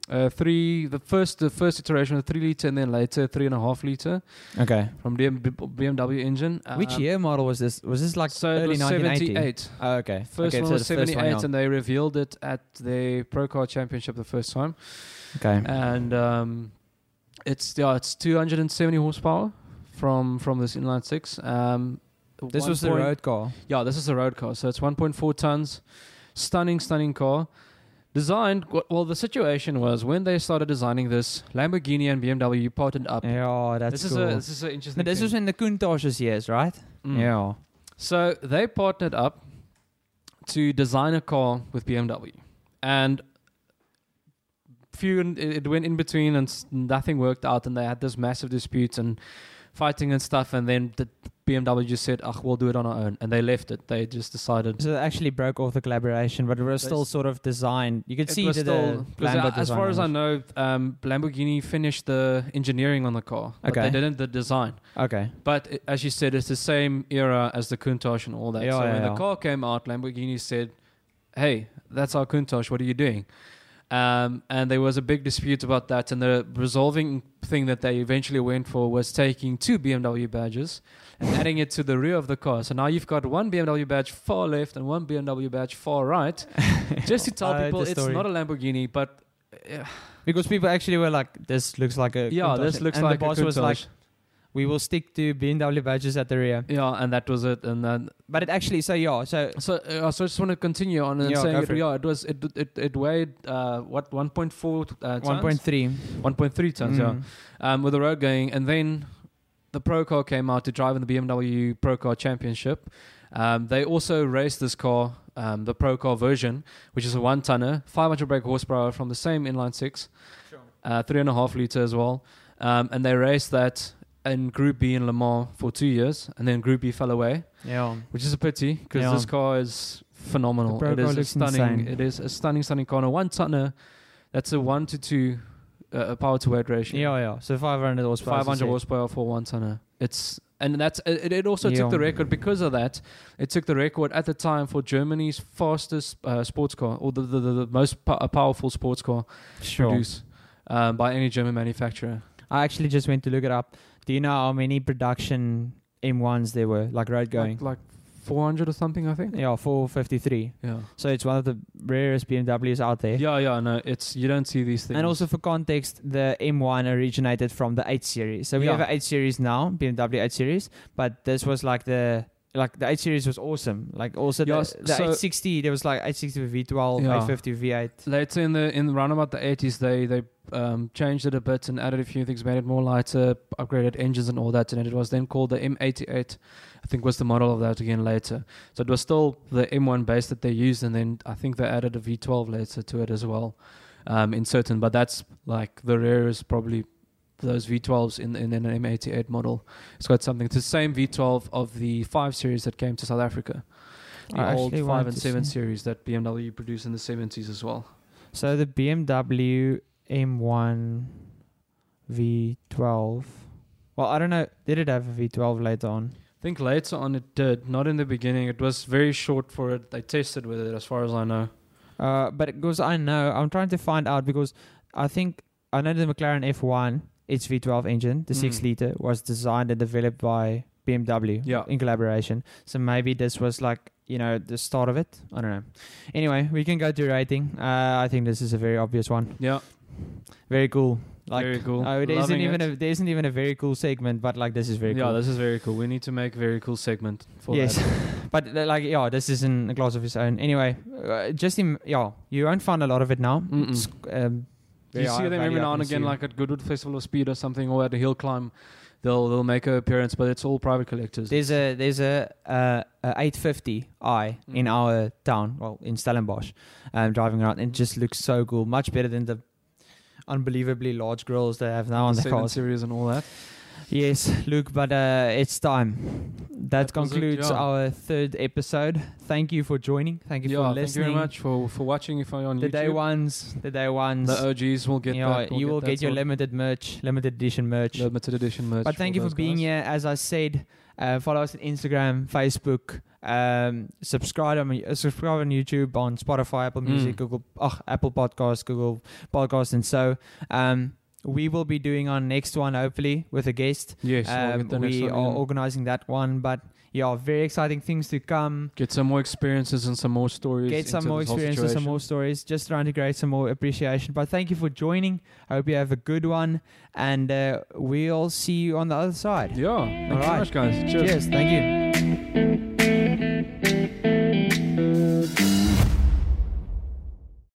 Uh, three, the first, the first iteration, a three liter, and then later three and a half liter. Okay. From the B M W engine. Um, Which year model was this? Was this like so early nineteen eighty? seventy-eight. Oh, okay. First okay, one so was seventy-eight, one, yeah. and they revealed it at the Pro Car Championship the first time. Okay. And um, it's yeah, it's two hundred seventy horsepower from from this inline six. Um, this was the road car. Yeah, this is a road car. So it's one point four tons. Stunning, stunning car. Designed, well, the situation was when they started designing this, Lamborghini and B M W partnered up. Yeah, that's this cool. Is a, this is an interesting but this thing. Was in the Countach's years, right? Mm. Yeah. So they partnered up to design a car with B M W. And few it went in between and nothing worked out. And they had this massive disputes and fighting and stuff. And then the B M W just said, "Ah, we'll do it on our own," and they left it. They just decided. So they actually broke off the collaboration, but it was still sort of designed. You could see the Lambo design. As far as I know, um, Lamborghini finished the engineering on the car. Okay. But they didn't the design. Okay. But it, as you said, it's the same era as the Countach and all that. Yeah, so yeah, when yeah. the car came out, Lamborghini said, "Hey, that's our Countach. What are you doing?" Um, and there was a big dispute about that. And the resolving thing that they eventually went for was taking two B M W badges and adding it to the rear of the car. So now you've got one B M W badge far left and one B M W badge far right. Just to tell I people it's story. Not a Lamborghini, but... Uh, because people actually were like, this looks like a... Yeah, Countach. This looks and like a Countach. And the boss was like, we will stick to B M W badges at the rear. Yeah, and that was it. And then, but it actually, so yeah, so so, uh, so I just want to continue on and yeah, saying it, it. Yeah, it was it it, it weighed uh, what one point four uh, tons, one point three, one point three tons, mm. yeah, um, with the road going, and then the Pro Car came out to drive in the B M W Pro Car Championship. Um, they also raced this car, um, the Pro Car version, which is a one tonner, five hundred brake horsepower from the same inline six, sure. uh, three and a half liter as well, um, and they raced that. In Group B in Le Mans for two years, and then Group B fell away. Yeah, which is a pity because yeah. this car is phenomenal. It is a stunning. Insane. It is a stunning, stunning car. A one tonner, that's a one to two uh, power to weight ratio. Yeah, yeah. So five hundred horsepower. Five hundred horsepower for one tonner. It's and that's it. It also yeah. took the record because of that. It took the record at the time for Germany's fastest uh, sports car, or the the, the, the most po- powerful sports car sure. produced um, by any German manufacturer. I actually just went to look it up. Do you know how many production M ones there were, like road going? Like, like four hundred or something, I think. Yeah, four fifty-three. Yeah. So it's one of the rarest B M Ws out there. Yeah, yeah, no, it's you don't see these things. And also for context, the M one originated from the eight Series. So we yeah. have an eight Series now, B M W eight Series, but this was like the like the eight Series was awesome. Like also yeah, the, so the eight sixty, there was like eight sixty with V twelve, yeah. eight fifty with V eight. Later in the in around about the eighties, they they um, changed it a bit and added a few things, made it more lighter, upgraded engines and all that. And it was then called the M eighty-eight, I think was the model of that again later. So it was still the M one base that they used, and then I think they added a V twelve later to it as well, um, in certain. But that's like the rarest probably. Those V twelves in, in an M eighty-eight model. It's got something. It's the same V twelve of the five Series that came to South Africa. The I old five and seven see. Series that B M W produced in the seventies as well. So the B M W M one V twelve. Well, I don't know. Did it have a V twelve later on? I think later on it did. Not in the beginning. It was very short for it. They tested with it as far as I know. Uh, but because I know, I'm trying to find out because I think, I know the McLaren F one, its V twelve engine, the mm. six liter, was designed and developed by B M W yeah. in collaboration. So maybe this was like, you know, the start of it. I don't know. Anyway, we can go to rating. Uh, I think this is a very obvious one. Yeah. Very cool. Like, very cool. Oh, there, isn't even a, there isn't even a very cool segment, but like this is very yeah, cool. Yeah, this is very cool. We need to make a very cool segment for yes. that. Yes. But like, yeah, this is in a class of its own. Anyway, uh, just in, yeah, you won't find a lot of it now. You yeah, see I them every now and again, like at Goodwood Festival of Speed or something, or at a hill climb, they'll they'll make an appearance. But it's all private collectors. There's a there's a, uh, a eight fifty i mm. in our town, well in Stellenbosch, um, driving around, and it just looks so cool, much better than the unbelievably large grills they have now on the cars. Series and all that. Yes, Luke, but uh, it's time. That, that concludes it, yeah. our third episode. Thank you for joining. Thank you yeah, for listening. Thank you very much for, for watching if you're on the YouTube. The day ones, the day ones. The O Gs will get you that. We'll you get will that get your sort. limited merch, limited edition merch. Limited edition merch. But thank you for being guys. here. As I said, uh, follow us on Instagram, Facebook. Um, subscribe on uh, subscribe on YouTube, on Spotify, Apple Music, mm. Google, oh, Apple Podcasts, Google Podcasts, and so. Um, We will be doing our next one, hopefully, with a guest. Yes, um, we are one. organizing that one. But yeah, very exciting things to come. Get some more experiences and some more stories. Get some more experiences, some more stories. Just trying to create some more appreciation. But thank you for joining. I hope you have a good one. And uh, we'll see you on the other side. Yeah. Thank you so much, guys. Cheers. Cheers. Thank you.